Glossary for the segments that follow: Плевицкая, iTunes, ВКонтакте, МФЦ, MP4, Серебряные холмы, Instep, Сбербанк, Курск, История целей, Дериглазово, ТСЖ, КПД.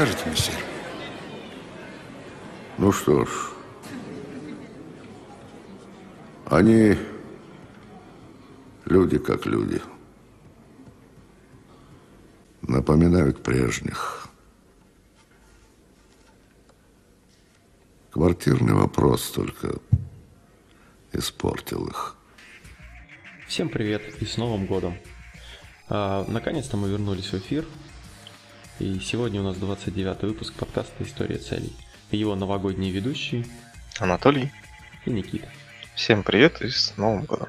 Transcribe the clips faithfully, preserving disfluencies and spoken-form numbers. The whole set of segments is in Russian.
Скажите, мистер. Ну что ж, они люди как люди. Напоминают прежних. Квартирный вопрос только испортил их. Всем привет и с Новым годом! А, наконец-то мы вернулись в эфир. И сегодня у нас двадцать девятый выпуск подкаста «История целей». И его новогодние ведущие Анатолий и Никита. Всем привет и с Новым годом!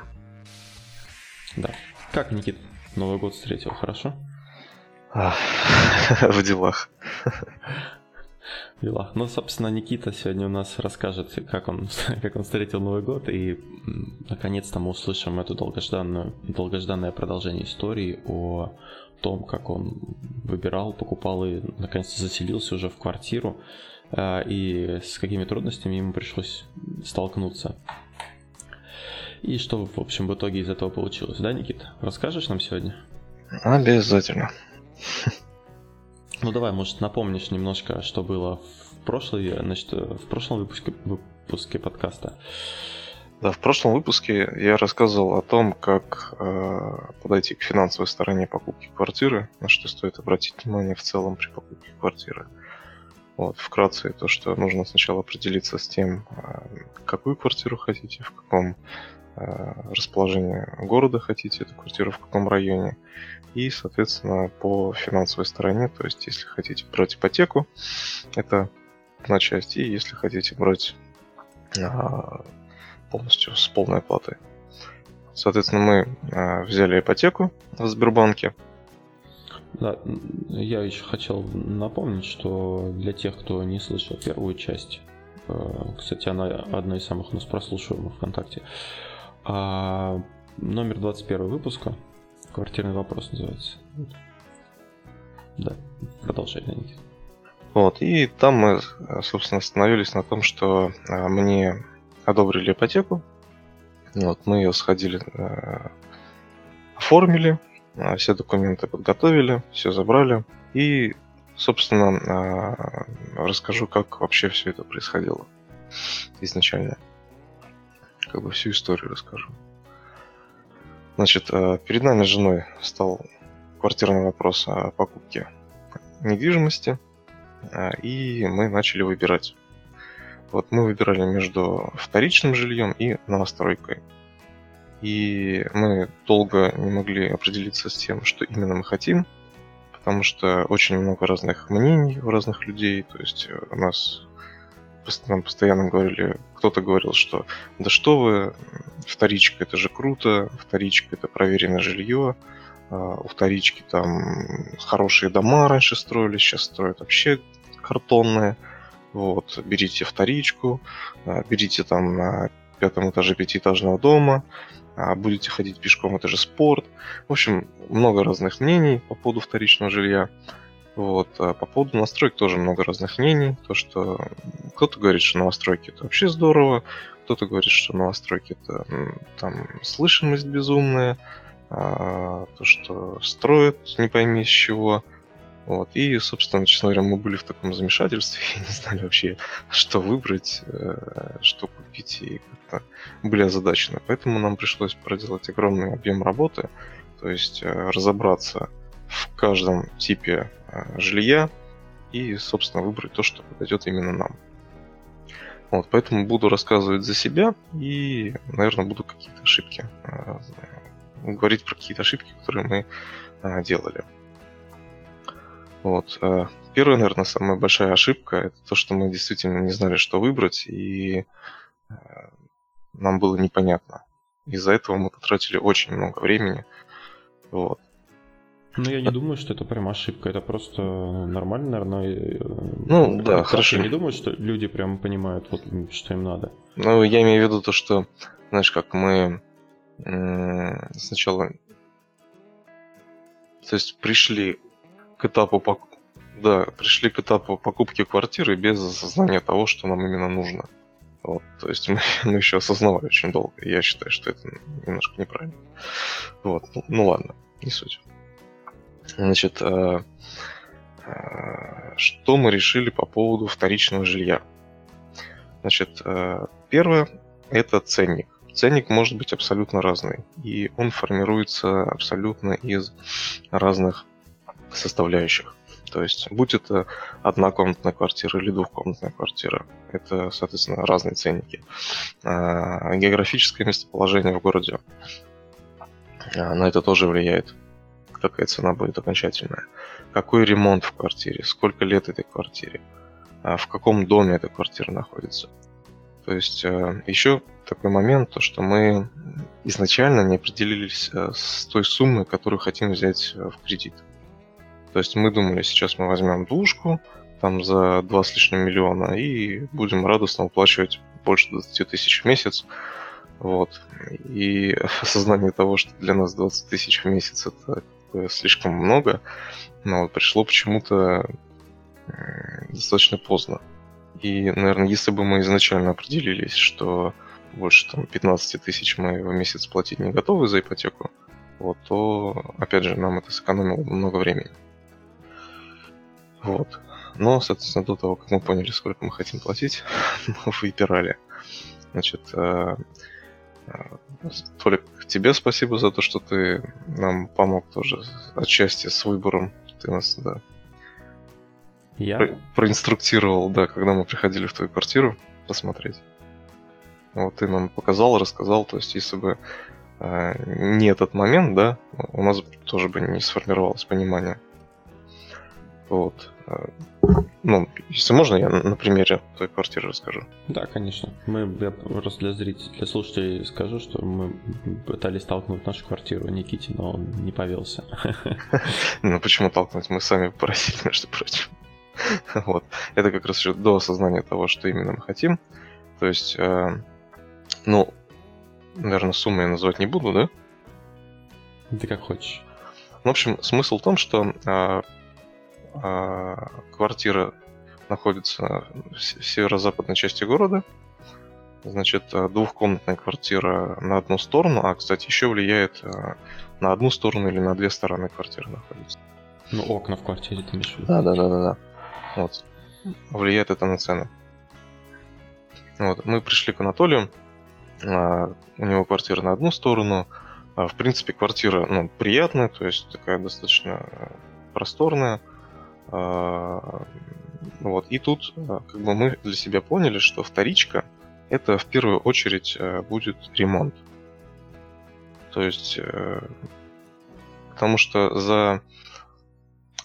Да. Как, Никит, Новый год встретил? Хорошо? В делах. В делах. Ну, собственно, Никита сегодня у нас расскажет, как он, как он встретил Новый год, и наконец-то мы услышим это долгожданное, долгожданное продолжение истории о том, как он выбирал, покупал и наконец-то заселился уже в квартиру, и с какими трудностями ему пришлось столкнуться. И что, в общем, в итоге из этого получилось. Да, Никит? Расскажешь нам сегодня? Обязательно. Ну давай, может, напомнишь немножко, что было в, прошлой, значит, в прошлом выпуске, выпуске подкаста. Да, в прошлом выпуске я рассказывал о том, как э, подойти к финансовой стороне покупки квартиры, на что стоит обратить внимание в целом при покупке квартиры. Вот, вкратце то, что нужно сначала определиться с тем, э, какую квартиру хотите, в каком расположение города хотите, эту квартиру в каком районе, и, соответственно, по финансовой стороне, то есть, если хотите брать ипотеку, это одна часть, и если хотите брать а, полностью с полной оплатой. Соответственно, мы а, взяли ипотеку в Сбербанке. Да, я еще хотел напомнить, что для тех, кто не слышал первую часть, кстати, она одна из самых у нас прослушиваемых ВКонтакте, А, номер двадцать первого выпуска, «Квартирный вопрос» называется. Да, продолжай, Леонид. Вот, и там мы, собственно, остановились на том, что мне одобрили ипотеку. Вот, мы ее сходили, оформили, все документы подготовили, все забрали. И, собственно, расскажу, как вообще все это происходило изначально. Как бы всю историю расскажу. Значит, перед нами с женой стал квартирный вопрос о покупке недвижимости, и мы начали выбирать. Вот мы выбирали между вторичным жильем и новостройкой. И мы долго не могли определиться с тем, что именно мы хотим, потому что очень много разных мнений у разных людей, то есть у нас... Нам постоянно говорили, кто-то говорил, что да что вы, вторичка это же круто, вторичка это проверенное жилье, у вторички там хорошие дома раньше строили, сейчас строят вообще картонные, вот, берите вторичку, берите там на пятом этаже пятиэтажного дома, будете ходить пешком, это же спорт. В общем, много разных мнений по поводу вторичного жилья. Вот. А по поводу настроек тоже много разных мнений. То, что кто-то говорит, что новостройки это вообще здорово, кто-то говорит, что новостройки это там слышимость безумная, а, то, что строят, не пойми с чего. Вот. И, собственно, честно говоря, мы были в таком замешательстве и не знали вообще, что выбрать, что купить, и как-то были озадачены. Поэтому нам пришлось проделать огромный объем работы, то есть разобраться в каждом типе жилья и, собственно, выбрать то, что подойдет именно нам. Вот, поэтому буду рассказывать за себя и, наверное, буду какие-то ошибки, говорить про какие-то ошибки, которые мы делали. Вот. Первая, наверное, самая большая ошибка – это то, что мы действительно не знали, что выбрать, и нам было непонятно. Из-за этого мы потратили очень много времени. Вот. Ну, я не думаю, что это прям ошибка, это просто нормально, наверное. Ну, да, да хорошо. Я не думаю, что люди прям понимают, вот, что им надо. Ну, я имею в виду то, что, знаешь, как мы сначала... То есть пришли к этапу, пок... да, пришли к этапу покупки квартиры без осознания того, что нам именно нужно. Вот, то есть мы, мы еще осознавали очень долго, я считаю, что это немножко неправильно. Вот, ну, ну ладно, не суть. Значит, Что мы решили по поводу вторичного жилья? Значит, первое – это ценник. Ценник может быть абсолютно разный, и он формируется абсолютно из разных составляющих. То есть, будь это однокомнатная квартира или двухкомнатная квартира, это, соответственно, разные ценники. Географическое местоположение в городе, на это тоже влияет. Какая цена будет окончательная. Какой ремонт в квартире, сколько лет этой квартире, в каком доме эта квартира находится. То есть еще такой момент, то что мы изначально не определились с той суммой, которую хотим взять в кредит. То есть мы думали, сейчас мы возьмем двушку там за два с лишним миллиона и будем радостно уплачивать больше двадцать тысяч в месяц. Вот. И осознание того, что для нас двадцать тысяч в месяц это слишком много, но пришло почему-то достаточно поздно. И, наверное, если бы мы изначально определились, что больше там, пятнадцать тысяч мы в месяц платить не готовы за ипотеку, вот, то, опять же, нам это сэкономило много времени. Вот. Но, соответственно, до того, как мы поняли, сколько мы хотим платить, мы выпирали. Значит, Толик, тебе спасибо за то, что ты нам помог тоже отчасти с выбором. Ты нас да, Я? Про- проинструктировал, да, когда мы приходили в твою квартиру посмотреть. Вот ты нам показал, рассказал. То есть, если бы э, не этот момент, да, у нас тоже бы не сформировалось понимание. Вот. Ну, если можно, я на примере той квартиры расскажу. Да, конечно. Мы, я просто для зрителей, для слушателей скажу, что мы пытались толкнуть нашу квартиру Никите, но он не повелся. Ну, почему толкнуть? Мы сами попросили, между прочим. Вот. Это как раз еще до осознания того, что именно мы хотим. То есть, ну, наверное, сумму я назвать не буду, да? Ты как хочешь. В общем, смысл в том, что... Квартира находится в северо-западной части города. Значит, двухкомнатная квартира на одну сторону, а, кстати, еще влияет на одну сторону или на две стороны квартиры находится. Ну, окна в квартире ты имеешь в виду? Да, да, да, да, да. Вот. Влияет это на цену. Вот. Мы пришли к Анатолию. У него квартира на одну сторону. В принципе, квартира, ну, приятная, то есть такая достаточно просторная. Вот. И тут как бы мы для себя поняли, что вторичка – это в первую очередь будет ремонт. То есть, потому что за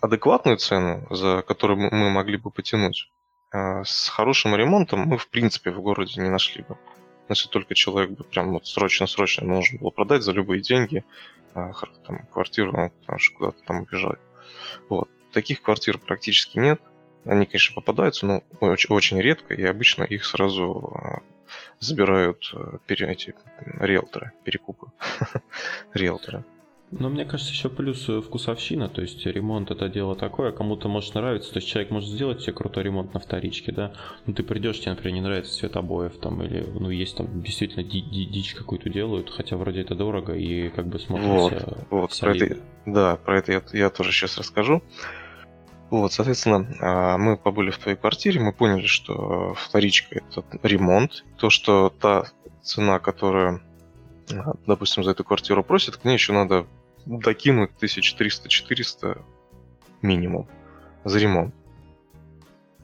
адекватную цену, за которую мы могли бы потянуть, с хорошим ремонтом мы в принципе в городе не нашли бы. Если только человек бы прям вот срочно-срочно нужно было продать за любые деньги там, квартиру, потому что куда-то там убежать. Вот. Таких квартир практически нет. Они, конечно, попадаются, но очень, очень редко, и обычно их сразу забирают пере, эти, риэлторы, перекупы риэлторы. Но мне кажется, еще плюс вкусовщина, то есть ремонт это дело такое, кому-то может нравиться, то есть человек может сделать себе крутой ремонт на вторичке, да, ну ты придешь, тебе, например, не нравится цвет обоев, там, или, ну, есть там действительно ди- ди- дичь какую-то делают, хотя вроде это дорого, и как бы смотрится вот, вот, про это, да, про это я, я тоже сейчас расскажу. Вот, соответственно, мы побыли в твоей квартире, мы поняли, что вторичка это ремонт, то, что та цена, которая, допустим, за эту квартиру просят, к ней еще надо докинуть тысяча триста - четыреста минимум за ремонт. Mm-hmm.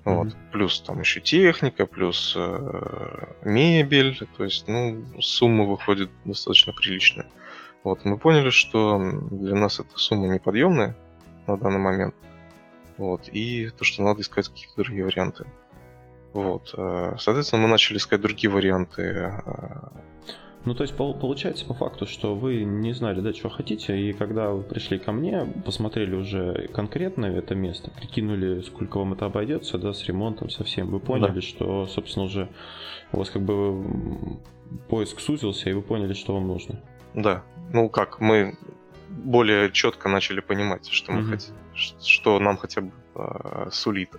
Вот. Плюс там еще техника, плюс э, мебель. То есть, ну, сумма выходит достаточно приличная. Вот. Мы поняли, что для нас эта сумма неподъемная на данный момент. Вот. И то, что надо искать какие-то другие варианты. Вот. Соответственно, мы начали искать другие варианты. Ну, то есть, получается, по факту, что вы не знали, да, чего хотите, и когда вы пришли ко мне, посмотрели уже конкретно это место, прикинули, сколько вам это обойдется, да, с ремонтом, со всем, вы поняли, да. Что, собственно, уже у вас как бы поиск сузился, и вы поняли, что вам нужно. Да, ну как, мы более четко начали понимать, что, мы mm-hmm. хот... что нам хотя бы э, сулит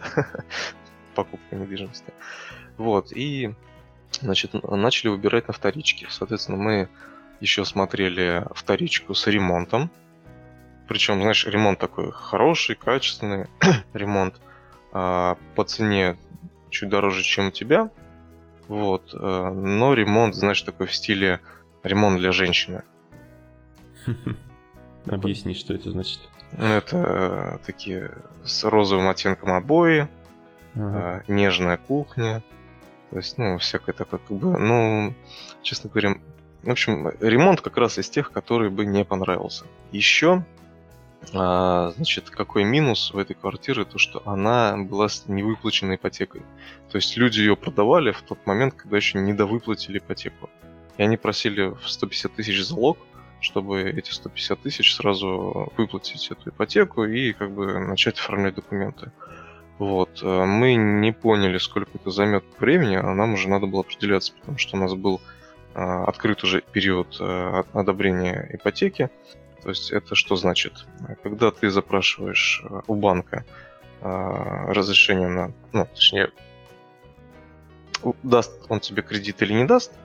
покупка недвижимости. Вот, и... Значит, начали выбирать на вторичке. Соответственно, мы еще смотрели вторичку с ремонтом. Причем, знаешь, ремонт такой хороший, качественный ремонт а, по цене чуть дороже, чем у тебя. Вот, а, но ремонт, знаешь, такой в стиле ремонт для женщины. Объясни, что это значит. Это такие с розовым оттенком обои, ага. нежная кухня, то есть, ну, всякое такое, как бы, ну, честно говоря, в общем, ремонт как раз из тех, которые бы не понравился. Еще, значит, какой минус в этой квартире, то, что она была с невыплаченной ипотекой. То есть люди ее продавали в тот момент, когда еще недовыплатили ипотеку. И они просили в сто пятьдесят тысяч залог, чтобы эти сто пятьдесят тысяч сразу выплатить эту ипотеку и как бы начать оформлять документы. Вот. Мы не поняли, сколько это займет времени, а нам уже надо было определяться, потому что у нас был а, открыт уже период а, одобрения ипотеки. То есть это что значит? Когда ты запрашиваешь у банка а, разрешение на... Ну, точнее, даст он тебе кредит или не даст.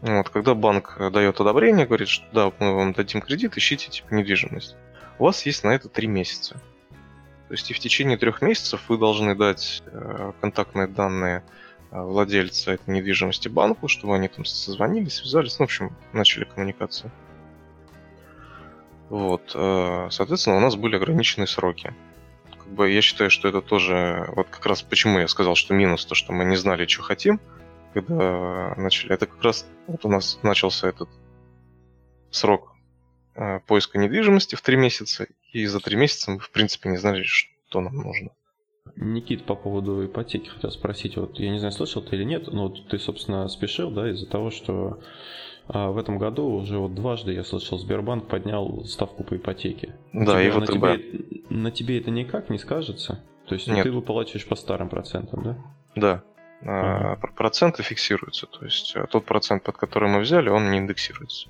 Вот, когда банк дает одобрение, говорит, что да, мы вам дадим кредит, ищите типа недвижимость. У вас есть на это три месяца. То есть и в течение трех месяцев вы должны дать э, контактные данные владельца этой недвижимости банку, чтобы они там созвонились, связались, ну, в общем, начали коммуникацию. Вот, э, соответственно, у нас были ограниченные сроки. Как бы я считаю, что это тоже, вот как раз почему я сказал, что минус то, что мы не знали, что хотим. Когда начали, это как раз вот у нас начался этот срок э, поиска недвижимости в три месяца, и за три месяца мы, в принципе, не знали, что нам нужно. Никит, по поводу ипотеки хотел спросить, вот я не знаю, слышал ты или нет, но вот ты, собственно, спешил, да, из-за того, что э, в этом году уже вот дважды, я слышал, Сбербанк поднял ставку по ипотеке. Да, тебя, и вот на, тебе, на тебе это никак не скажется? То есть нет. Ты выплачиваешь по старым процентам, да? Да. Uh-huh. Проценты фиксируются, то есть тот процент, под который мы взяли, он не индексируется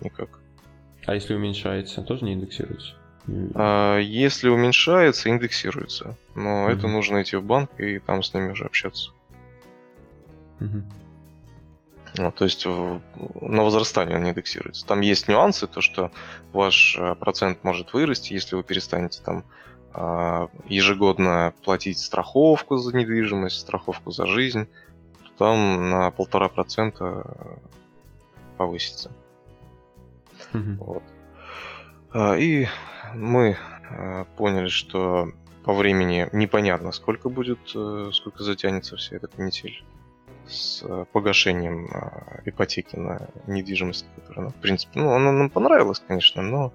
никак. А если уменьшается, тоже не индексируется? А, если уменьшается, индексируется, но uh-huh. это нужно идти в банк и там с ними уже общаться. Uh-huh. Ну, то есть в, на возрастание он не индексируется. Там есть нюансы, то что ваш процент может вырасти, если вы перестанете там ежегодно платить страховку за недвижимость, страховку за жизнь, то там на полтора процента повысится. Mm-hmm. Вот. И мы поняли, что по времени непонятно, сколько будет, сколько затянется вся эта канитель с погашением ипотеки на недвижимость, которая, в принципе, ну, она нам понравилась, конечно, но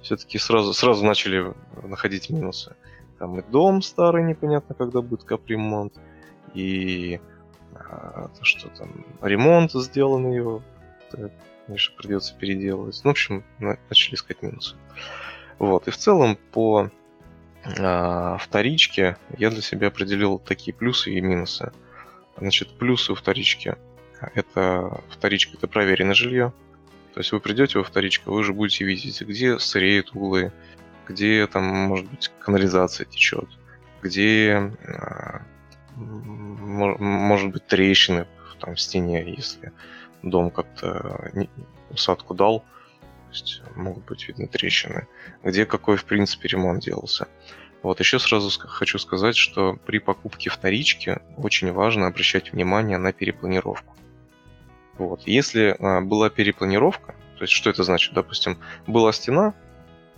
все-таки сразу, сразу начали находить минусы. Там и дом старый, непонятно, когда будет капремонт, и а, то, что там ремонт сделан его, конечно, придется переделывать. Ну, в общем, начали искать минусы. Вот. И в целом по а, вторичке я для себя определил такие плюсы и минусы. Значит, плюсы у вторички. Это вторичка, это проверенное жилье. То есть вы придете во вторичку, вы же будете видеть, где сыреют углы, где там, может быть, канализация течет, где, может быть, трещины там, в стене, если дом как-то усадку дал, то есть могут быть видны трещины, где какой, в принципе, ремонт делался. Вот еще сразу хочу сказать, что при покупке вторички очень важно обращать внимание на перепланировку. Вот. Если а, была перепланировка, то есть что это значит? Допустим, была стена,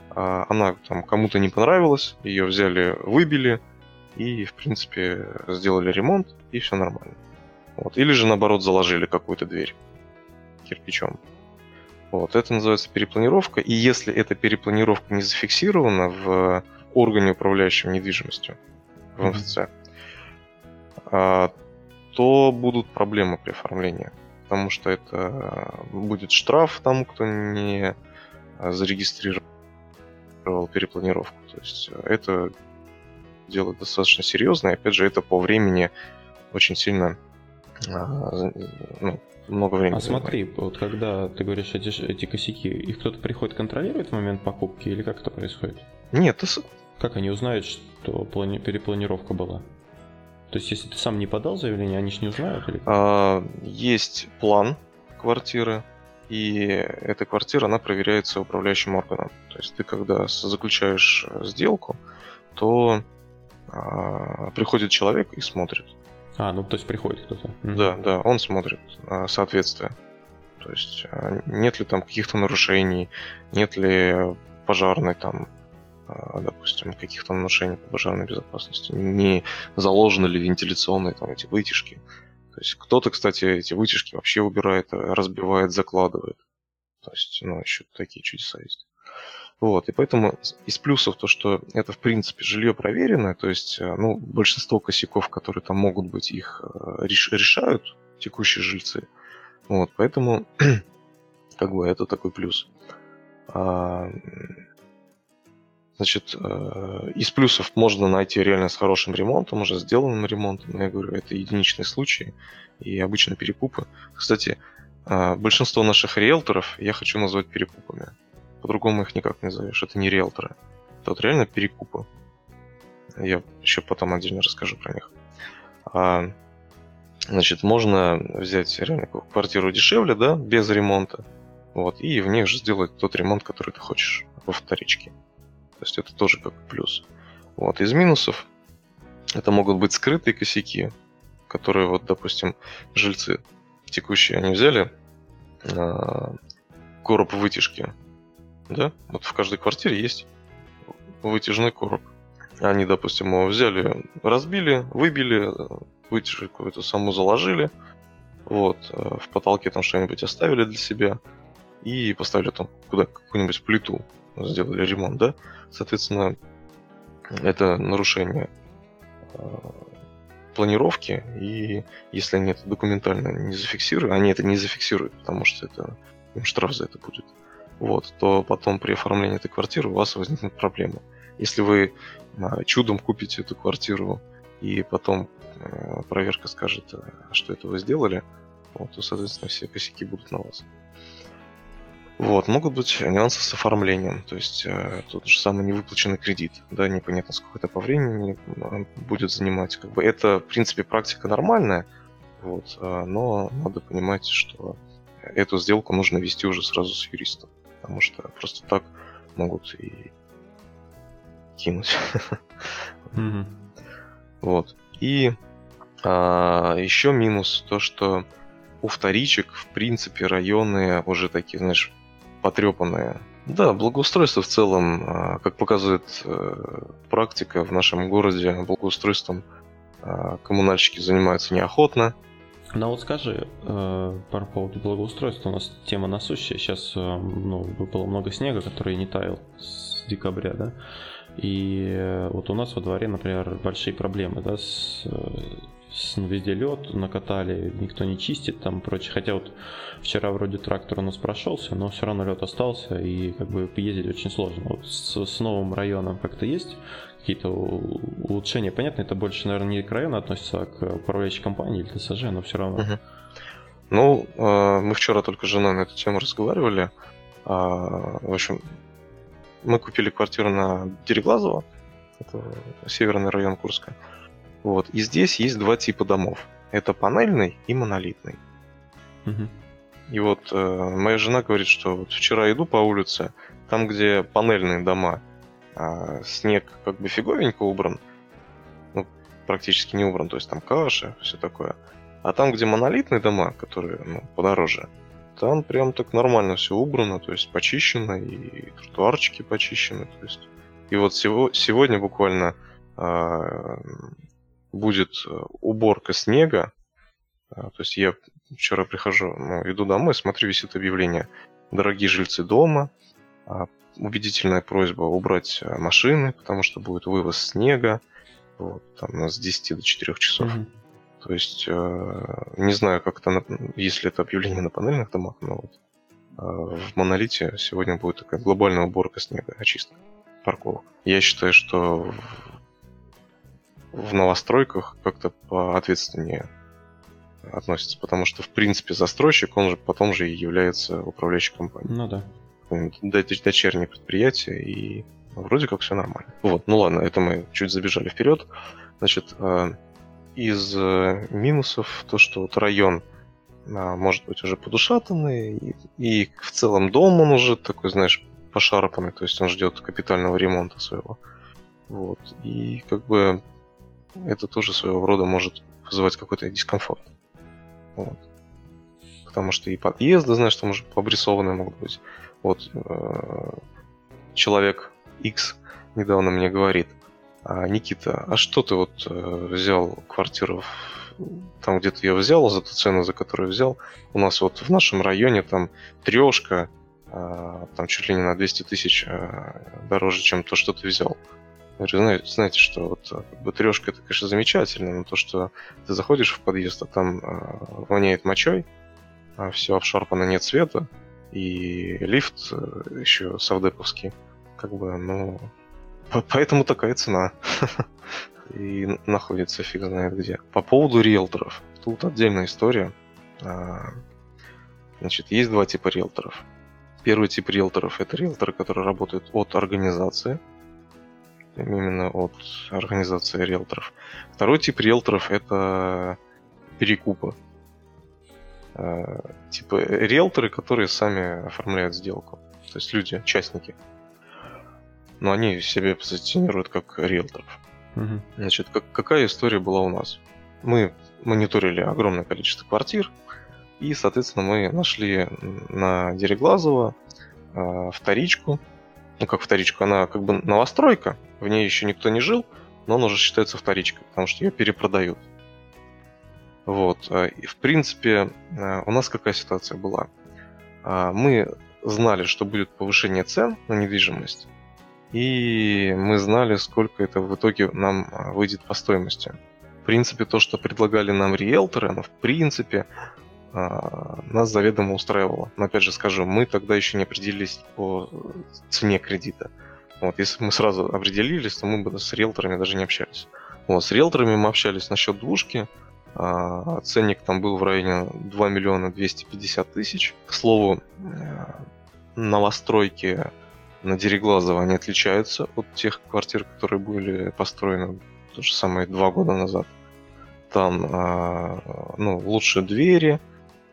а, она там кому-то не понравилась, ее взяли, выбили и, в принципе, сделали ремонт, и все нормально. Вот. Или же, наоборот, заложили какую-то дверь кирпичом. Вот. Это называется перепланировка. И если эта перепланировка не зафиксирована в органе, управляющем недвижимостью, в эм эф цэ, а, то будут проблемы при оформлении. Потому что это будет штраф тому, кто не зарегистрировал перепланировку. То есть это дело достаточно серьезное. Опять же, это по времени очень сильно, ну, много времени. А смотри, вот когда ты говоришь эти, эти косяки, их кто-то приходит контролировать в момент покупки или как это происходит? Нет. Это... Как они узнают, что плани... перепланировка была? То есть, если ты сам не подал заявление, они же не узнают? Или... Есть план квартиры, и эта квартира, она проверяется управляющим органом. То есть ты, когда заключаешь сделку, то а, приходит человек и смотрит. А, ну то есть приходит кто-то. Да, да, он смотрит а, соответствие. То есть а, нет ли там каких-то нарушений, нет ли пожарной там, а, допустим, каких-то нарушений по пожарной безопасности, не заложены ли вентиляционные там эти вытяжки. То есть кто-то, кстати, эти вытяжки вообще убирает, разбивает, закладывает. То есть, ну, еще такие чудеса есть. Вот, и поэтому из плюсов то, что это, в принципе, жилье проверенное, то есть, ну, большинство косяков, которые там могут быть, их решают текущие жильцы. Вот, поэтому, как бы, это такой плюс. Значит, из плюсов можно найти реально с хорошим ремонтом, уже сделанным ремонтом. Но я говорю, это единичные случаи и обычно перекупы. Кстати, большинство наших риэлторов я хочу назвать перекупами. По-другому их никак не назовешь. Это не риэлторы. Это вот реально перекупы. Я еще потом отдельно расскажу про них. Значит, можно взять реально квартиру дешевле, да, без ремонта. Вот, и в ней же сделать тот ремонт, который ты хочешь во вторичке. То есть это тоже как плюс. Вот. Из минусов это могут быть скрытые косяки, которые, вот, допустим, жильцы текущие, они взяли э, короб вытяжки. Да? Вот в каждой квартире есть вытяжный короб. Они, допустим, его взяли, разбили, выбили, вытяжку эту саму заложили. Вот. В потолке там что-нибудь оставили для себя и поставили там куда какую-нибудь плиту. Сделали ремонт, да? Соответственно, это нарушение планировки, и если они это документально не зафиксируют, они это не зафиксируют, потому что это, им штраф за это будет, вот, то потом при оформлении этой квартиры у вас возникнут проблемы. Если вы чудом купите эту квартиру, и потом проверка скажет, что это вы сделали, вот, то, соответственно, все косяки будут на вас. Вот, могут быть нюансы с оформлением, то есть э, тот же самый невыплаченный кредит, да, непонятно, сколько это по времени будет занимать, как бы это, в принципе, практика нормальная, вот, э, но надо понимать, что эту сделку нужно вести уже сразу с юристом, потому что просто так могут и кинуть. Mm-hmm. Вот, и э, еще минус то, что у вторичек, в принципе, районы уже такие, знаешь, потрепанные. Да, благоустройство в целом, как показывает практика в нашем городе, благоустройством коммунальщики занимаются неохотно. Ну вот скажи, по поводу благоустройства, у нас тема насущая. Сейчас, ну, выпало много снега, который не таял с декабря, да? И вот у нас во дворе, например, большие проблемы, да, с... везде лед накатали, никто не чистит там и прочее. Хотя вот вчера вроде трактор у нас прошелся, но все равно лед остался, и как бы ездить очень сложно. Вот с, с новым районом как-то есть какие-то улучшения? Понятно, это больше, наверное, не к району относится, а к управляющей компании или ТСЖ, но все равно. Угу. Ну, мы вчера только с женой на эту тему разговаривали. В общем, мы купили квартиру на Дериглазово, это северный район Курска. Вот. И здесь есть два типа домов. Это панельный и монолитный. Угу. И вот э, моя жена говорит, что вот вчера иду по улице, там, где панельные дома, э, снег как бы фиговенько убран, ну, практически не убран, то есть там каша, все такое. А там, где монолитные дома, которые, ну, подороже, там прям так нормально все убрано, то есть почищено, и тротуарчики почищены. То есть. И вот сего, сегодня буквально... Э, будет уборка снега. То есть я вчера прихожу, ну, иду домой, смотрю, висит объявление. Дорогие жильцы дома, убедительная просьба убрать машины, потому что будет вывоз снега, вот, там, с десяти до четырёх часов. Mm-hmm. То есть не знаю, как это, если это объявление на панельных домах, но вот в монолите сегодня будет такая глобальная уборка снега, очистка парковок. Я считаю, что в новостройках как-то поответственнее относятся, потому что, в принципе, застройщик, он же потом же и является управляющей компанией. Ну да. Дочернее предприятие, и вроде как все нормально. Вот, ну ладно, это мы чуть забежали вперед. Значит, из минусов то, что вот район может быть, уже подушатанный, и, и в целом дом он уже такой, знаешь, пошарпанный, то есть он ждет капитального ремонта своего. Вот. И как бы это тоже своего рода может вызывать какой-то дискомфорт. Вот. Потому что и подъезды, знаешь, там уже обрисованы могут быть. Вот человек X недавно мне говорит: а, Никита, а что ты вот взял квартиру, там где-то я взял, за ту цену, за которую взял, у нас вот в нашем районе там трешка, там чуть ли не на двести тысяч дороже, чем то, что ты взял. Я говорю, знаете, что вот трешка, это, конечно, замечательно, но то, что ты заходишь в подъезд, а там воняет мочой, а все обшарпано, нет света, и лифт еще совдеповский, как бы, ну, поэтому такая цена. И находится фиг знает где. По поводу риэлторов. Тут отдельная история. Значит, есть два типа риэлторов. Первый тип риэлторов – это риэлторы, которые работают от организации. Именно от организации риэлторов. Второй тип риэлторов – это перекупы. Типа риэлторы, которые сами оформляют сделку. То есть люди, частники. Но они себя позиционируют как риэлторов. Угу. Значит, как, какая история была у нас? Мы мониторили огромное количество квартир, и, соответственно, мы нашли на Дериглазово э, вторичку. Ну, как вторичку, она как бы новостройка, в ней еще никто не жил, но она уже считается вторичкой, потому что ее перепродают. Вот. И, в принципе, э, у нас какая ситуация была? Э, мы знали, что будет повышение цен на недвижимость, и мы знали, сколько это в итоге нам выйдет по стоимости. В принципе, то, что предлагали нам риэлторы, оно в принципе нас заведомо устраивало. Но опять же скажу, мы тогда еще не определились по цене кредита. Вот, если бы мы сразу определились, то мы бы с риэлторами даже не общались. Вот, с риэлторами мы общались насчет двушки. Ценник там был в районе два миллиона двести пятьдесят тысяч. К слову, новостройки на Дериглазово они отличаются от тех квартир, которые были построены то же самое два года назад. Там ну, лучше двери,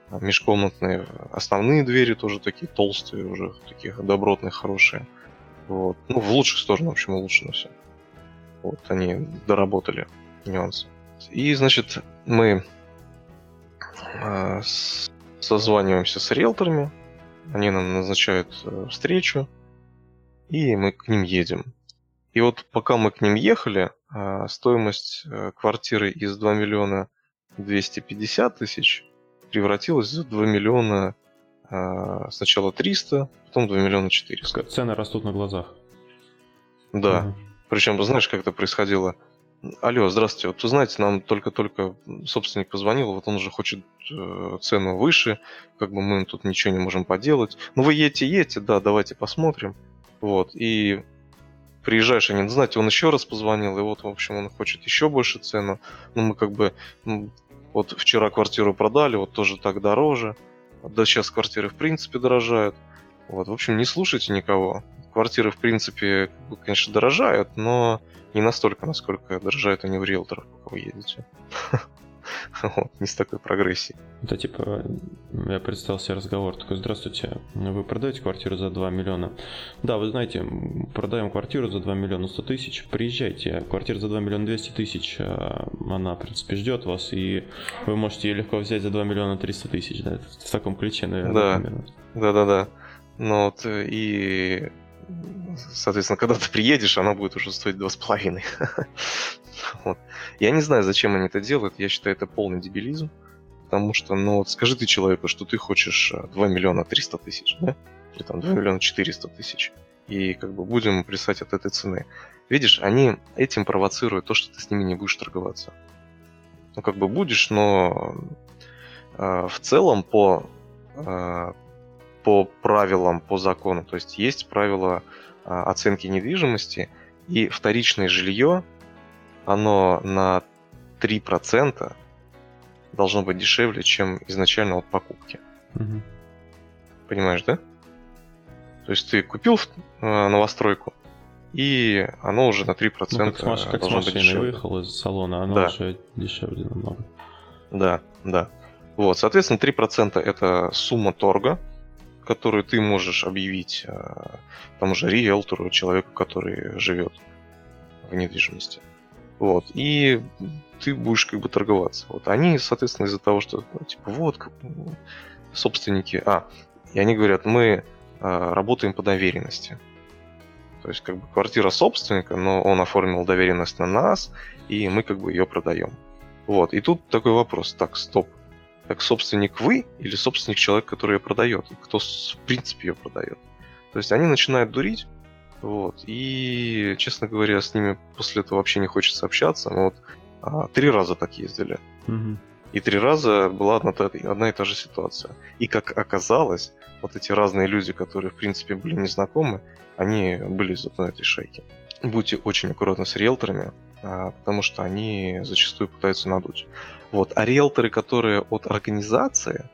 межкомнатные, основные двери тоже такие толстые, уже такие добротные, хорошие. Вот. Ну, в лучшую сторону, в общем, улучшено все. Вот, они доработали нюансы. И, значит, мы созваниваемся с риэлторами, они нам назначают встречу, и мы к ним едем. И вот пока мы к ним ехали, стоимость квартиры из два миллиона двести пятьдесят тысяч превратилась в два миллиона сначала триста, потом два миллиона четыреста. Цены растут на глазах. Да. Угу. Причем, знаешь, как это происходило? Алло, здравствуйте, вот вы знаете, нам только-только собственник позвонил, вот он уже хочет э, цену выше, как бы мы тут ничего не можем поделать. Ну вы едете, едете, да, давайте посмотрим. Вот, и приезжаешь, они, знаете, он еще раз позвонил, и вот, в общем, он хочет еще больше цену. Ну, мы как бы, вот вчера квартиру продали, вот тоже так дороже. Да сейчас квартиры, в принципе, дорожают. Вот, в общем, не слушайте никого. Квартиры, в принципе, конечно, дорожают, но не настолько, насколько дорожают они у риэлторов, пока вы едете. Не с такой прогрессией. Это типа, я представил себе разговор такой: здравствуйте, вы продаете квартиру за два миллиона? Да, вы знаете, продаем квартиру за два миллиона сто тысяч, приезжайте, квартира за два миллиона двести тысяч, она, в принципе, ждет вас, и вы можете ее легко взять за два миллиона триста тысяч, да, в таком ключе, наверное. Да, да, да. Ну вот, и, соответственно, когда ты приедешь, она будет уже стоить два с половиной. Вот. Я не знаю, зачем они это делают. Я считаю, это полный дебилизм. Потому что, ну вот скажи ты человеку, что ты хочешь два миллиона триста тысяч, да? Или там два миллиона четыреста тысяч. И как бы будем плясать от этой цены. Видишь, они этим провоцируют то, что ты с ними не будешь торговаться. Ну как бы будешь, но э, в целом по, э, по правилам, по закону. То есть есть правила э, оценки недвижимости, и вторичное жилье оно на три процента должно быть дешевле, чем изначально от покупки. Угу. Понимаешь, да? То есть ты купил новостройку, и оно уже на три процента ну, как должно как быть дешевле. Как с машины выехал из салона, оно да. уже дешевле намного. Да, да. Вот, соответственно, три процента это сумма торга, которую ты можешь объявить тому же риэлтору, человеку, который живет в недвижимости. Вот, и ты будешь как бы торговаться. Вот, они, соответственно, из-за того, что, ну, типа, вот, собственники, а, и они говорят, мы а, работаем по доверенности. То есть, как бы, квартира собственника, но он оформил доверенность на нас, и мы, как бы, ее продаем. Вот, и тут такой вопрос, так, стоп, так собственник вы или собственник человек, который ее продает, и кто, в принципе, ее продает. То есть, они начинают дурить. Вот. И, честно говоря, с ними после этого вообще не хочется общаться. Мы вот а, три раза так ездили. Угу. И три раза была одна, одна и та же ситуация. И, как оказалось, вот эти разные люди, которые, в принципе, были незнакомы, они были из одной этой шайки. Будьте очень аккуратны с риэлторами, а, потому что они зачастую пытаются надуть. Вот. А риэлторы, которые от организации...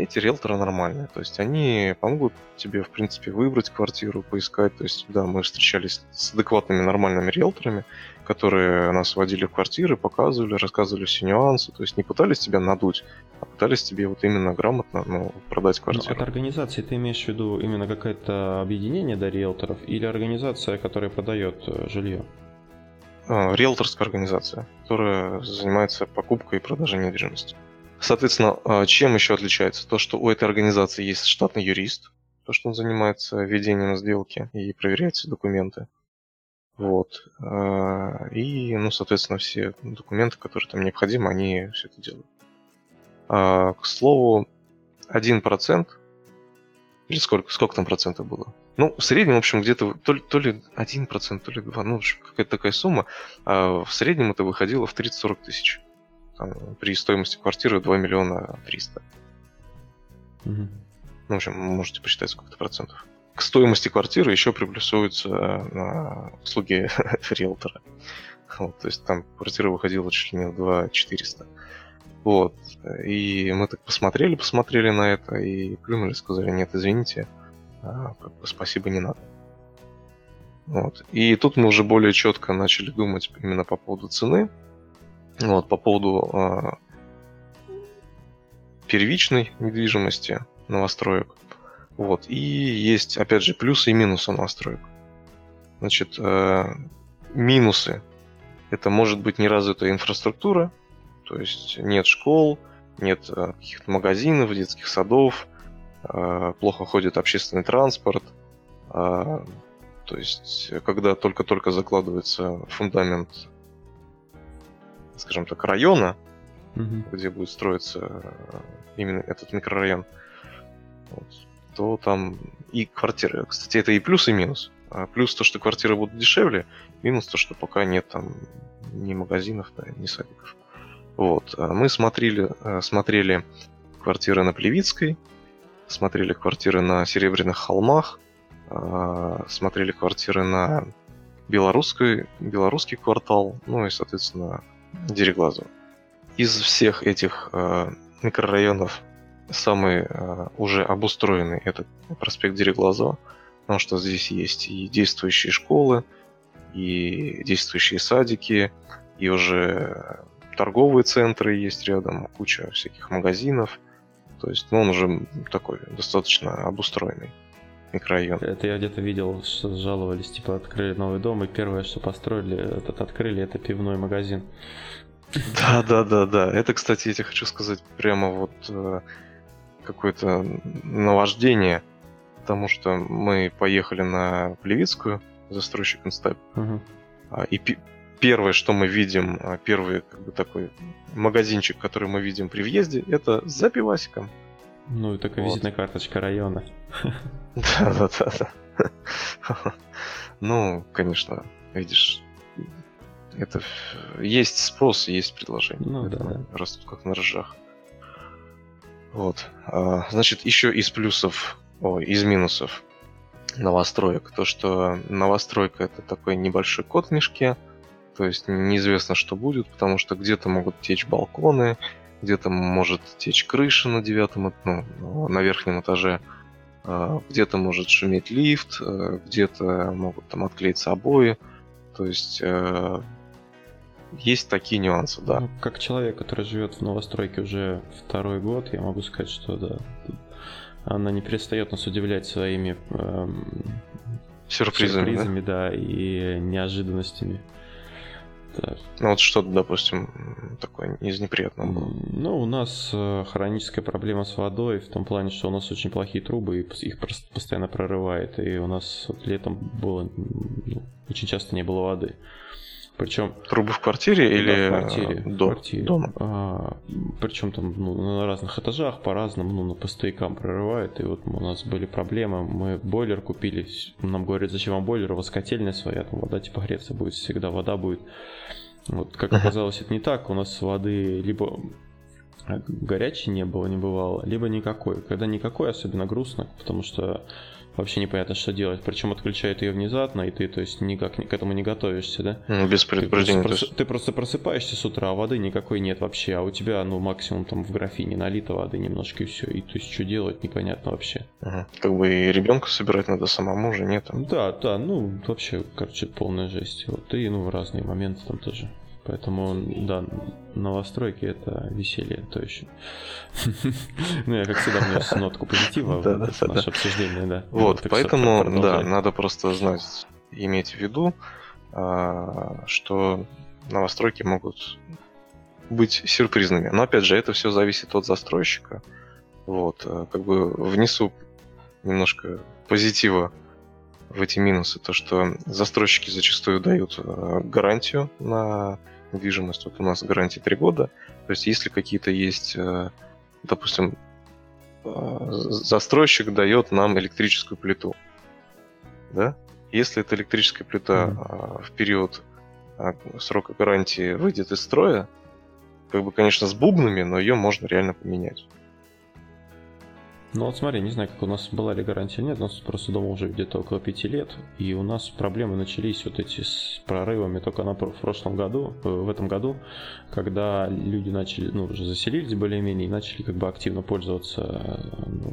Эти риэлторы нормальные, то есть они помогут тебе, в принципе, выбрать квартиру, поискать. То есть, да, мы встречались с адекватными, нормальными риэлторами, которые нас водили в квартиры, показывали, рассказывали все нюансы. То есть не пытались тебя надуть, а пытались тебе вот именно грамотно, ну, продать квартиру. От организации ты имеешь в виду именно какое-то объединение, да, риэлторов, или организация, которая продает жилье? А, риэлторская организация, которая занимается покупкой и продажей недвижимости. Соответственно, чем еще отличается? То, что у этой организации есть штатный юрист, то, что он занимается ведением сделки и проверяет все документы. Вот. И, ну, соответственно, все документы, которые там необходимы, они все это делают. К слову, один процент, или сколько, сколько там процентов было? Ну, в среднем, в общем, где-то то ли, то ли один процент, то ли два процента, ну, в общем, какая-то такая сумма. В среднем это выходило в тридцать-сорок тысяч. Там, при стоимости квартиры два миллиона триста. Угу. Ну, в общем, можете посчитать, сколько процентов. К стоимости квартиры еще приплюсуются на услуги риэлтора. Вот, то есть там квартира выходила чуть ли не в два четыреста. Вот. И мы так посмотрели, посмотрели на это и плюнули, сказали, нет, извините, а, спасибо, не надо. Вот. И тут мы уже более четко начали думать именно по поводу цены. Вот, по поводу э, первичной недвижимости новостроек. Вот. И есть, опять же, плюсы и минусы новостроек. Значит, э, минусы. Это может быть неразвитая инфраструктура. То есть нет школ, нет э, каких-то магазинов, детских садов. Э, плохо ходит общественный транспорт. Э, то есть, когда только-только закладывается фундамент, скажем так, района, mm-hmm. где будет строиться именно этот микрорайон, вот, то там и квартиры. Кстати, это и плюс, и минус. А плюс то, что квартиры будут дешевле, минус то, что пока нет там ни магазинов, да, ни садиков. Вот. Мы смотрели, смотрели квартиры на Плевицкой, смотрели квартиры на Серебряных холмах, смотрели квартиры на Белорусской, Белорусский квартал, ну и, соответственно, Дериглазово. Из всех этих э, микрорайонов самый э, уже обустроенный это проспект Дериглазово, потому что здесь есть и действующие школы, и действующие садики, и уже торговые центры есть рядом, куча всяких магазинов. То есть, ну, он уже такой достаточно обустроенный микрорайон. Это я где-то видел, что жаловались, типа, открыли новый дом, и первое, что построили, этот открыли, это пивной магазин. Да, да, да, да. Это, кстати, я тебе хочу сказать, прямо вот э, какое-то наваждение, потому что мы поехали на Плевицкую, застройщик Instep, угу. и пи- первое, что мы видим, первый, как бы, такой магазинчик, который мы видим при въезде, это за пивасиком. Ну, и такая вот визитная карточка района. Да-да-да. Ну, конечно, видишь, это есть спрос, есть предложение. Ну, да. Растут как на рожжах. Вот. Значит, еще из плюсов, ой, из минусов новостроек, то, что новостройка — это такой небольшой кот в мешке, то есть неизвестно, что будет, потому что где-то могут течь балконы, где-то может течь крыша на девятом, ну, на верхнем этаже, где-то может шуметь лифт, где-то могут там отклеиться обои. То есть есть такие нюансы, да. Ну, как человек, который живет в новостройке уже второй год, я могу сказать, что да, она не перестает нас удивлять своими эм, сюрпризами, сюрпризами да? да, и неожиданностями. Да. Ну вот что-то, допустим, такое из неприятного было. Ну, у нас хроническая проблема с водой в том плане, что у нас очень плохие трубы, и их постоянно прорывает. И у нас вот летом было, ну, очень часто не было воды. Причем трубы в квартире или в квартире, дом? В квартире. Дома. А, причем там, ну, на разных этажах, по-разному, ну, по стоякам прорывает. И вот у нас были проблемы. Мы бойлер купили. Нам говорят, зачем вам бойлер? У вас котельная своя, там вода типа греться будет, всегда вода будет. Вот, как оказалось, это не так. У нас воды либо горячей не было, не бывало, либо никакой. Когда никакой, особенно грустно, потому что вообще непонятно, что делать. Причем отключают ее внезапно, и ты, то есть, никак к этому не готовишься, да? Ну, без предупреждения. Ты просто, прос... ты просто просыпаешься с утра, а воды никакой нет вообще. А у тебя, ну, максимум там в графине налито воды немножко, и все. И то есть, что делать, непонятно вообще. Ага. Как бы и ребенка собирать надо самому же, нет? Да, да, ну, вообще, короче, полная жесть. Вот. И, ну, в разные моменты там тоже. Поэтому, да, новостройки — это веселье, то еще. Ну, я, как всегда, внес нотку позитива в наше обсуждение, да. Вот, поэтому, да, надо просто знать, иметь в виду, что новостройки могут быть сюрпризными. Но, опять же, это все зависит от застройщика. Вот, как бы внесу немножко позитива в эти минусы, то, что застройщики зачастую дают гарантию на недвижимость. Вот у нас гарантия три года. То есть, если какие-то есть, допустим, застройщик дает нам электрическую плиту, да? Если эта электрическая плита mm-hmm. в период срока гарантии выйдет из строя, как бы, конечно, с бубнами, но ее можно реально поменять. Ну вот смотри, не знаю, как у нас была ли гарантия или нет, у нас просто дома уже где-то около пяти лет, и у нас проблемы начались вот эти с прорывами только на, в прошлом году, в этом году, когда люди начали, ну, уже заселились более-менее и начали как бы активно пользоваться, ну,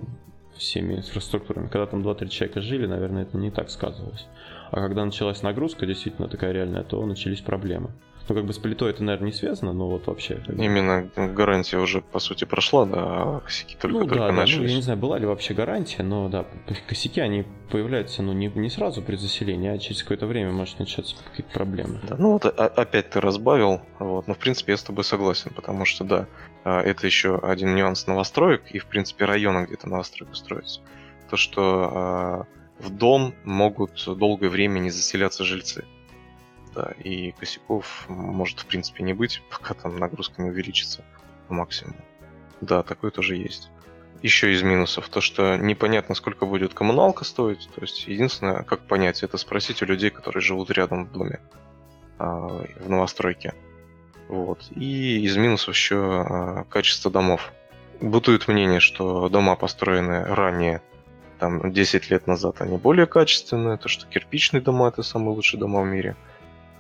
всеми инфраструктурами. Когда там два-три человека жили, наверное, это не так сказывалось. А когда началась нагрузка, действительно такая реальная, то начались проблемы. Ну, как бы с плитой это, наверное, не связано, но вот вообще... Именно гарантия уже, по сути, прошла, да, а косяки только-только ну, да, начались. Ну, я не знаю, была ли вообще гарантия, но, да, косяки, они появляются, ну, не, не сразу при заселении, а через какое-то время может начаться какие-то проблемы. Да, ну, вот опять ты разбавил, вот, но, в принципе, я с тобой согласен, потому что, да, это еще один нюанс новостроек и, в принципе, района, где-то новостройка строится. То, что в дом могут долгое время не заселяться жильцы. Да, и косяков может, в принципе, не быть, пока там нагрузка не увеличится по максимуму. Да, такое тоже есть. Еще из минусов то, что непонятно, сколько будет коммуналка стоить. То есть единственное, как понять, это спросить у людей, которые живут рядом в доме, в новостройке. Вот. И из минусов еще качество домов. Бытует мнение, что дома построены ранее, там, десять лет назад, они более качественные. То, что кирпичные дома — это самые лучшие дома в мире.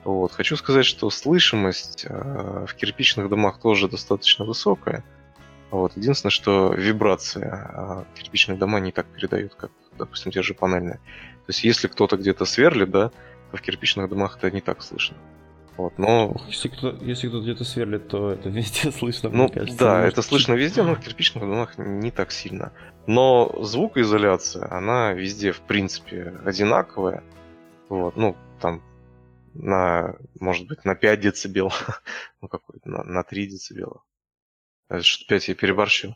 Вот. Хочу сказать, что слышимость э, в кирпичных домах тоже достаточно высокая. Вот. Единственное, что вибрация э, кирпичных домов не так передают, как, допустим, те же панельные. То есть, если кто-то где-то сверлит, да, то в кирпичных домах это не так слышно. Вот. Но... Если кто-то, если кто-то где-то сверлит, то это везде слышно, ну, мне кажется. Да, может... это слышно везде, но в кирпичных домах не так сильно. Но звукоизоляция, она везде, в принципе, одинаковая. Вот. Ну, там... на, может быть, на пять децибел, ну, какой-то, на, на три децибела. Что-то пять я переборщил.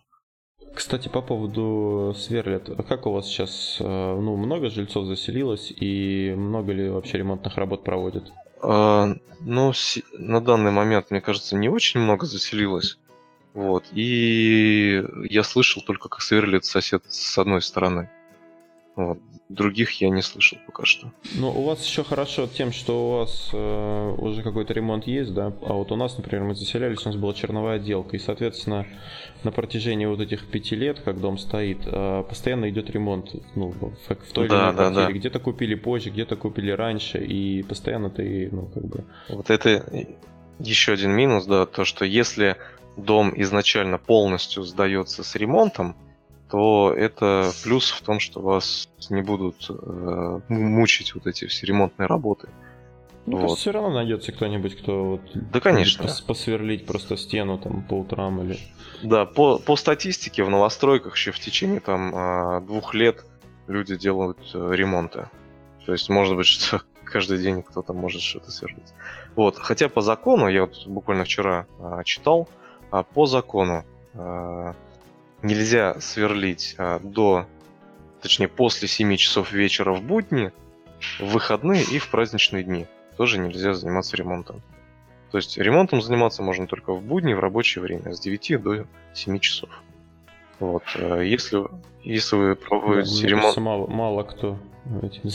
Кстати, по поводу сверлят. Как у вас сейчас, ну, много жильцов заселилось и много ли вообще ремонтных работ проводят? А, ну, с... на данный момент, мне кажется, не очень много заселилось. Вот. И я слышал только, как сверлит сосед с одной стороны. Вот. Других я не слышал пока что. Но у вас еще хорошо тем, что у вас э, уже какой-то ремонт есть, да? А вот у нас, например, мы заселялись, у нас была черновая отделка. И, соответственно, на протяжении вот этих пяти лет, как дом стоит, э, постоянно идет ремонт, ну, в, в той, да, или иной, да, квартире. Да. Где-то купили позже, где-то купили раньше. И постоянно ты, ну, как бы... Вот это еще один минус, да, то, что если дом изначально полностью сдается с ремонтом, то это плюс в том, что вас не будут э, мучить вот эти все ремонтные работы. Ну, вот. Кажется, все равно найдется кто-нибудь, кто вот да, конечно. Посверлить просто стену там по утрам или... Да, по, по статистике в новостройках еще в течение там двух лет люди делают ремонты. То есть, может быть, что каждый день кто-то может что-то сверлить. Вот. Хотя по закону, я вот буквально вчера читал, по закону нельзя сверлить до, точнее, после семи часов вечера в будни, в выходные и в праздничные дни. Тоже нельзя заниматься ремонтом. То есть ремонтом заниматься можно только в будни, в рабочее время, с девяти до семи часов. Вот. Если, если вы проводите да, ремонт... Мало, мало кто этим,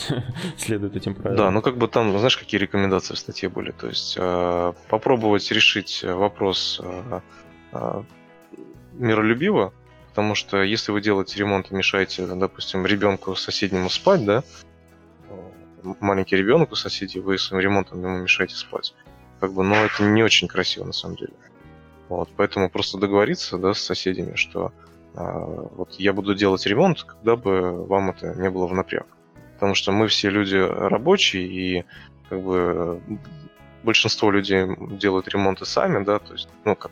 следует этим правилам. Да, ну как бы там, знаешь, какие рекомендации в статье были. То есть э, попробовать решить вопрос э, э, миролюбиво, потому что если вы делаете ремонт и мешаете, допустим, ребенку соседнему спать, да, маленький ребенок у соседей, вы своим ремонтом ему мешаете спать. Как бы, но это не очень красиво на самом деле. Вот, поэтому просто договориться, да, с соседями, что э, вот я буду делать ремонт, когда бы вам это не было в напряг. Потому что мы все люди рабочие, и как бы большинство людей делают ремонты сами, да, то есть, ну, как,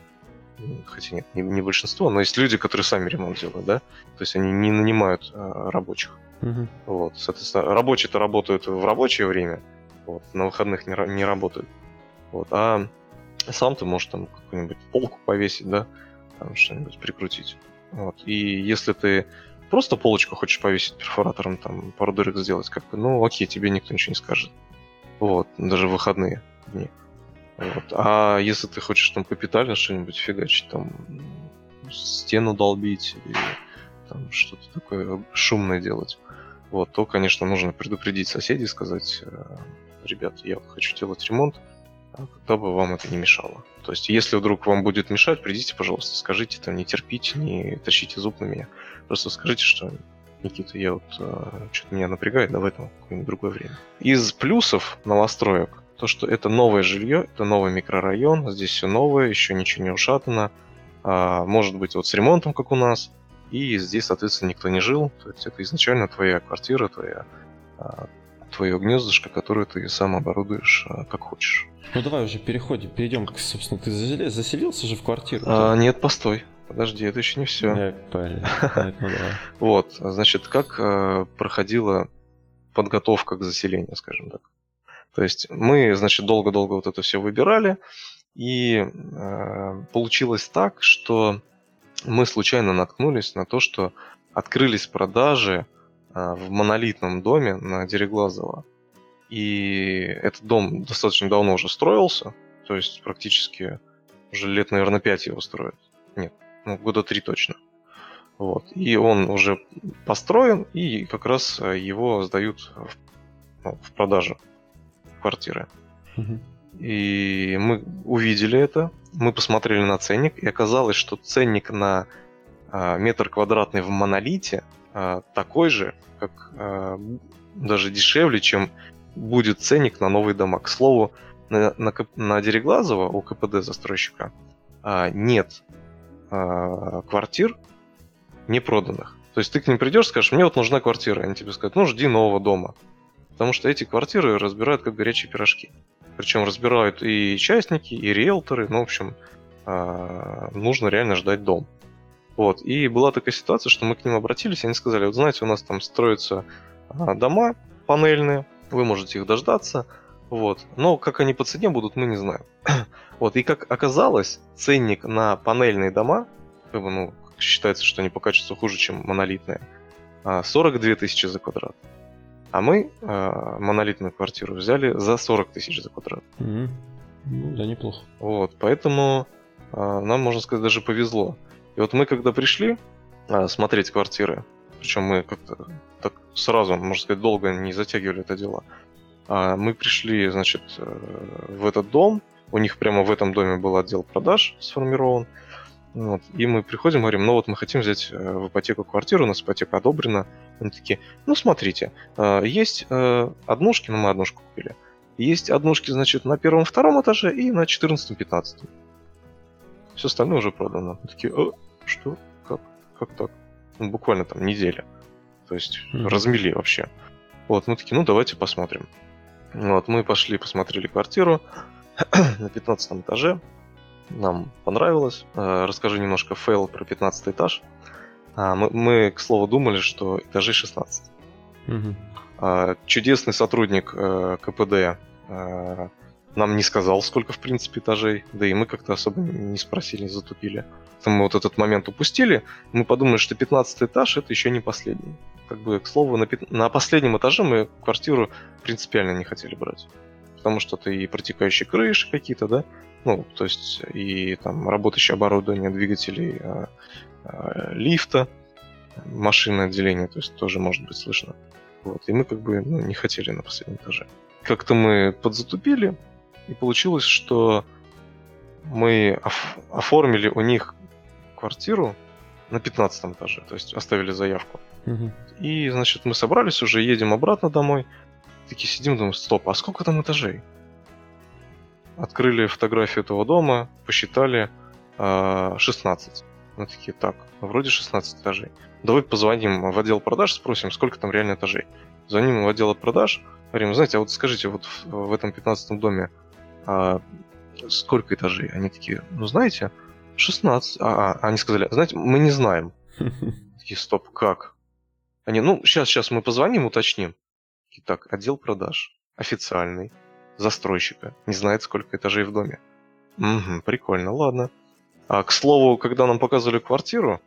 хотя нет, не, не большинство, но есть люди, которые сами ремонт делают, да, то есть они не нанимают э, рабочих. Угу. Вот, соответственно, рабочие-то работают в рабочее время, вот, на выходных не, не работают. Вот, а сам ты можешь там какую-нибудь полку повесить, да, там что-нибудь прикрутить. Вот. И если ты просто полочку хочешь повесить перфоратором, там пару дырок сделать, как бы, ну окей, тебе никто ничего не скажет. Вот, даже в выходные дни. Вот. А если ты хочешь там капитально что-нибудь фигачить, там стену долбить или там что-то такое шумное делать, вот, то, конечно, нужно предупредить соседей, сказать: ребят, я хочу делать ремонт, когда бы вам это не мешало. То есть, если вдруг вам будет мешать, придите, пожалуйста, скажите, там, не терпите, не тащите зуб на меня. Просто скажите, что, Никита, я вот, что-то меня напрягает, давай там какое-нибудь другое время. Из плюсов новостроек, то, что это новое жилье, это новый микрорайон, здесь все новое, еще ничего не ушатано. Может быть, вот с ремонтом, как у нас, и здесь, соответственно, никто не жил. То есть, это изначально твоя квартира, твоя... твое гнездышко, которое ты сам оборудуешь как хочешь. Ну давай уже переходим, перейдем, как, собственно, ты заселился же в квартиру? А, нет, постой, подожди, это еще не все. Вот, значит, как проходила подготовка к заселению, скажем так. То есть мы, значит, долго-долго вот это все выбирали, и получилось так, что мы случайно наткнулись на то, что открылись продажи в монолитном доме на Дериглазово. И этот дом достаточно давно уже строился, то есть практически уже лет, наверное, пять его строят. Нет, ну, года три точно. Вот. И он уже построен, и как раз его сдают в, ну, в продажу квартиры. Mm-hmm. И мы увидели это, мы посмотрели на ценник, и оказалось, что ценник на а, метр квадратный в монолите такой же, как э, даже дешевле, чем будет ценник на новые дома. К слову, на, на, на Дериглазово у ка пэ дэ застройщика э, нет э, квартир не проданных. То есть ты к ним придешь, скажешь: мне вот нужна квартира. Они тебе скажут: ну, жди нового дома. Потому что эти квартиры разбирают как горячие пирожки. Причем разбирают и частники, и риэлторы. Ну, в общем, э, нужно реально ждать дом. Вот. И была такая ситуация, что мы к ним обратились, они сказали: вот знаете, у нас там строятся дома панельные, вы можете их дождаться, вот. Но как они по цене будут, мы не знаем. Вот. И как оказалось, ценник на панельные дома, ну, считается, что они по качеству хуже, чем монолитные, сорок две тысячи за квадрат. А мы монолитную квартиру взяли за сорок тысяч за квадрат. Mm-hmm. Ну, да, неплохо. Вот. Поэтому нам, можно сказать, даже повезло. И вот мы когда пришли а, смотреть квартиры, причем мы как-то так сразу, можно сказать, долго не затягивали это дело, а, мы пришли, значит, в этот дом, у них прямо в этом доме был отдел продаж сформирован, вот, и мы приходим и говорим: ну вот мы хотим взять в ипотеку квартиру, у нас ипотека одобрена. Они такие: ну смотрите, есть однушки, ну мы однушку купили, есть однушки, значит, на первом-втором этаже и на четырнадцатом-пятнадцатом. Все остальное уже продано. Мы такие: э, что? Как? Как так? Ну, буквально там неделя. То есть mm-hmm. размели вообще. Вот, мы такие: ну давайте посмотрим. Вот, мы пошли, посмотрели квартиру на пятнадцатом этаже. Нам понравилось. Расскажу немножко фейл про пятнадцатый этаж. Мы, мы к слову, думали, что этажей шестнадцать. Угу. Чудесный сотрудник КПД нам не сказал, сколько, в принципе, этажей. Да и мы как-то особо не спросили, не затупили. Мы вот этот момент упустили. Мы подумали, что пятнадцатый этаж – это еще не последний. Как бы, к слову, на, пят... на последнем этаже мы квартиру принципиально не хотели брать. Потому что это и протекающие крыши какие-то, да? Ну, то есть и там работающее оборудование, двигателей, э, э, лифта, машинное отделение, то есть тоже может быть слышно. Вот. И мы как бы ну, не хотели на последнем этаже. Как-то мы подзатупили, и получилось, что мы оф- оформили у них квартиру на пятнадцатом этаже, то есть оставили заявку. Угу. И, значит, мы собрались уже, едем обратно домой, такие сидим, думаем, стоп, а сколько там этажей? Открыли фотографию этого дома, посчитали шестнадцать. Мы такие, так, вроде шестнадцать этажей. Давай позвоним в отдел продаж, спросим, сколько там реально этажей. Звоним в отдел продаж, говорим, знаете, а вот скажите, вот в этом пятнадцатом доме а, сколько этажей? Они такие, ну знаете, шестнадцать. А, а, они сказали, знаете, мы не знаем. Такие, стоп, как? Они, ну, сейчас, сейчас мы позвоним, уточним. Итак, отдел продаж официальный. Застройщика. Не знает, сколько этажей в доме. Угу, прикольно, ладно. А, к слову, когда нам показывали квартиру,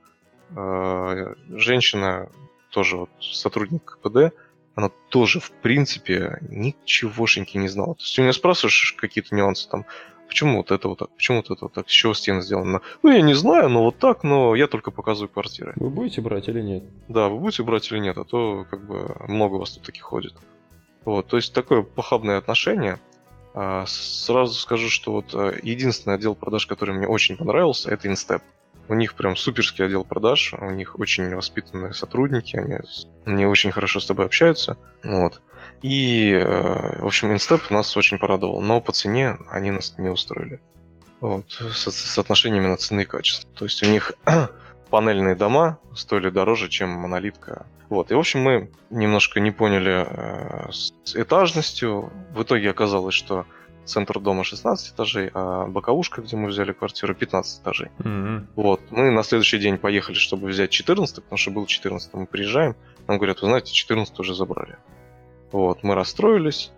э, женщина, тоже вот сотрудник КПД, она тоже, в принципе, ничегошеньки не знала. То есть у нее спрашиваешь какие-то нюансы там, почему вот это вот так, почему вот это вот так, с чего стена сделана? Ну, я не знаю, но вот так, но я только показываю квартиры. Вы будете брать или нет? Да, вы будете брать или нет, а то как бы много у вас тут таких ходит. Вот, то есть такое похабное отношение. Сразу скажу, что вот единственный отдел продаж, который мне очень понравился, это Instep. У них прям суперский отдел продаж, у них очень воспитанные сотрудники, они, они очень хорошо с тобой общаются. Вот. И, в общем, Instep нас очень порадовал, но по цене они нас не устроили. Вот, с соотношениями на цены и качество. То есть у них панельные дома стоили дороже, чем монолитка. Вот. И, в общем, мы немножко не поняли э, с этажностью. В итоге оказалось, что центр дома шестнадцать этажей, а боковушка, где мы взяли квартиру, пятнадцать этажей. Mm-hmm. Вот. Мы на следующий день поехали, чтобы взять четырнадцать, потому что был четырнадцать. Мы приезжаем, нам говорят, вы знаете, четырнадцать уже забрали. Вот. Мы расстроились.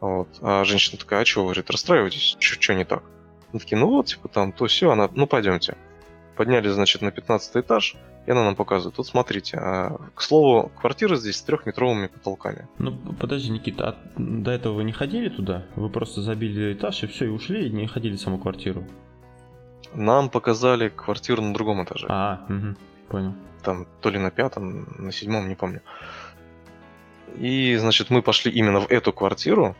Вот. А женщина такая, а что, говорит, расстраивайтесь, что не так? Мы такие, ну вот, типа там, то все, она, ну пойдемте. Подняли, значит, на пятнадцатый этаж, и она нам показывает. Вот смотрите, к слову, квартира здесь с трехметровыми потолками. Ну, подожди, Никита, а до этого вы не ходили туда? Вы просто забили этаж и все, и ушли, и не ходили в саму квартиру? Нам показали квартиру на другом этаже. А, угу, понял. Там то ли на пятом, на седьмом, не помню. И, значит, мы пошли именно в эту квартиру,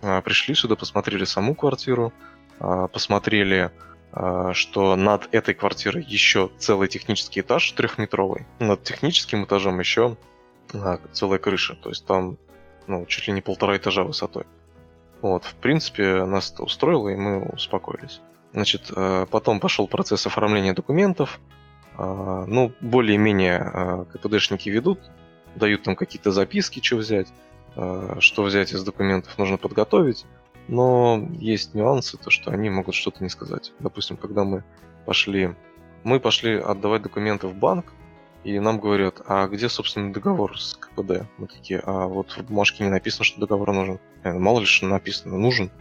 пришли сюда, посмотрели саму квартиру, посмотрели... что над этой квартирой еще целый технический этаж трехметровый. Над техническим этажом еще а, целая крыша. То есть там ну, чуть ли не полтора этажа высотой. Вот, в принципе, нас это устроило, и мы успокоились. Значит, потом пошел процесс оформления документов. Ну, более-менее КПДшники ведут, дают там какие-то записки, что взять, что взять из документов нужно подготовить. Но есть нюансы, то что они могут что-то не сказать. Допустим, когда мы пошли, мы пошли отдавать документы в банк, и нам говорят, а где, собственно, договор с КПД? Мы такие, а вот в бумажке не написано, что договор нужен. Мало ли, что написано, нужен.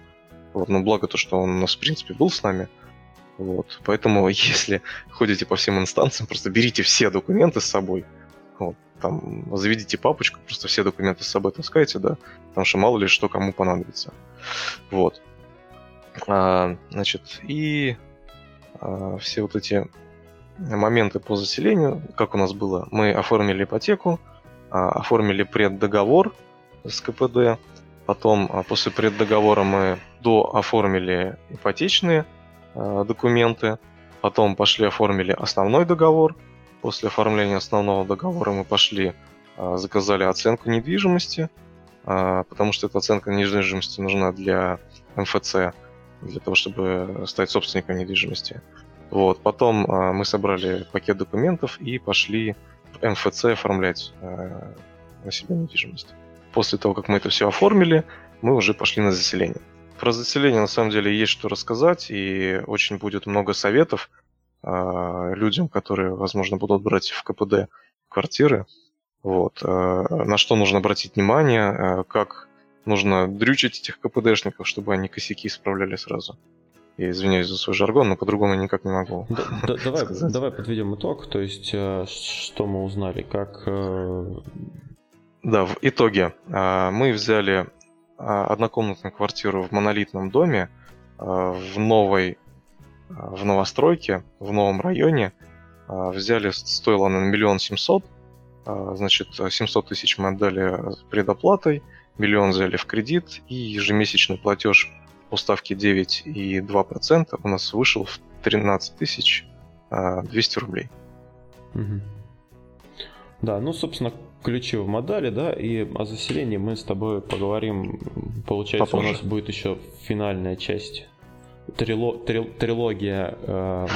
Вот, но благо то, что он у нас, в принципе, был с нами. Вот, поэтому, если ходите по всем инстанциям, просто берите все документы с собой. Вот, там, заведите папочку, просто все документы с собой таскайте, да, потому что мало ли что кому понадобится. Вот. А, значит, и а, все вот эти моменты по заселению, как у нас было, мы оформили ипотеку, а, оформили преддоговор с КПД, потом а после преддоговора мы дооформили ипотечные а, документы, потом пошли оформили основной договор. После оформления основного договора мы пошли, заказали оценку недвижимости, потому что эта оценка недвижимости нужна для эм эф цэ, для того, чтобы стать собственником недвижимости. Вот. Потом мы собрали пакет документов и пошли в эм эф цэ оформлять на себя недвижимость. После того, как мы это все оформили, мы уже пошли на заселение. Про заселение на самом деле есть что рассказать, и очень будет много советов э, людям, которые, возможно, будут брать в ка пэ дэ квартиры. Вот. Э, на что нужно обратить внимание, э, как нужно дрючить этих ка пэ дэшников, чтобы они косяки исправляли сразу. Я извиняюсь за свой жаргон, но по-другому я никак не могу. Да, давай, давай подведем итог, то есть что мы узнали, как... Да, в итоге мы взяли однокомнатную квартиру в монолитном доме в новой, в новостройке, в новом районе. Взяли, стоила она миллион семьсот, значит, семьсот тысяч мы отдали предоплатой, миллион взяли в кредит и ежемесячный платеж по ставке девять и два процента у нас вышел в тринадцать тысяч двести рублей. Угу. Да, ну, собственно, ключи в модали, да, и о заселении мы с тобой поговорим. Получается, попозже у нас будет еще финальная часть, трило, трил, трилогия э,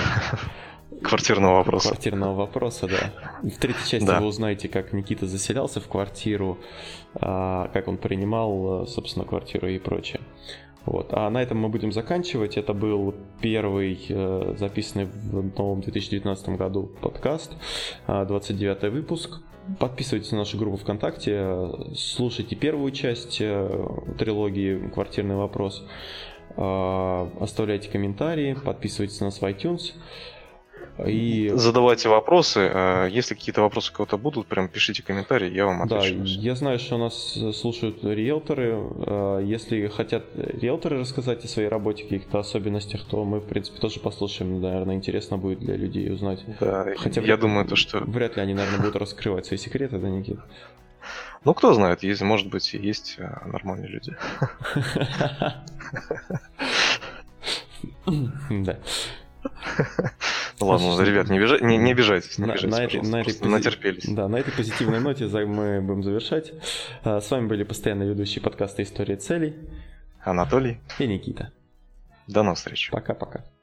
квартирного вопроса. Квартирного вопроса, да. В третьей части да. вы узнаете, как Никита заселялся в квартиру, э, как он принимал, собственно, квартиру и прочее. Вот. А на этом мы будем заканчивать. Это был первый э, записанный в новом две тысячи девятнадцатом году подкаст, э, двадцать девятый выпуск. Подписывайтесь на нашу группу ВКонтакте, э, слушайте первую часть э, трилогии «Квартирный вопрос», э, оставляйте комментарии, подписывайтесь на нас в iTunes. И... задавайте вопросы. Если какие-то вопросы у кого-то будут, прям пишите комментарии, я вам отвечу. Да, я знаю, что нас слушают риэлторы. Если хотят риэлторы рассказать о своей работе, каких-то особенностях, то мы, в принципе, тоже послушаем. Наверное, интересно будет для людей узнать. Да, хотя я вряд... думаю, то, что... вряд ли они, наверное, будут раскрывать свои секреты, да, Никита? Ну, кто знает, есть, может быть, и есть нормальные люди. Да. Ладно, ребят, не, бежа... не, не обижайтесь, не на, обижайтесь, на этой, на этой пози... натерпелись. Да, на этой позитивной ноте мы будем завершать. С вами были постоянные ведущие подкаста «История целей» Анатолий и Никита. До новых встреч. Пока-пока.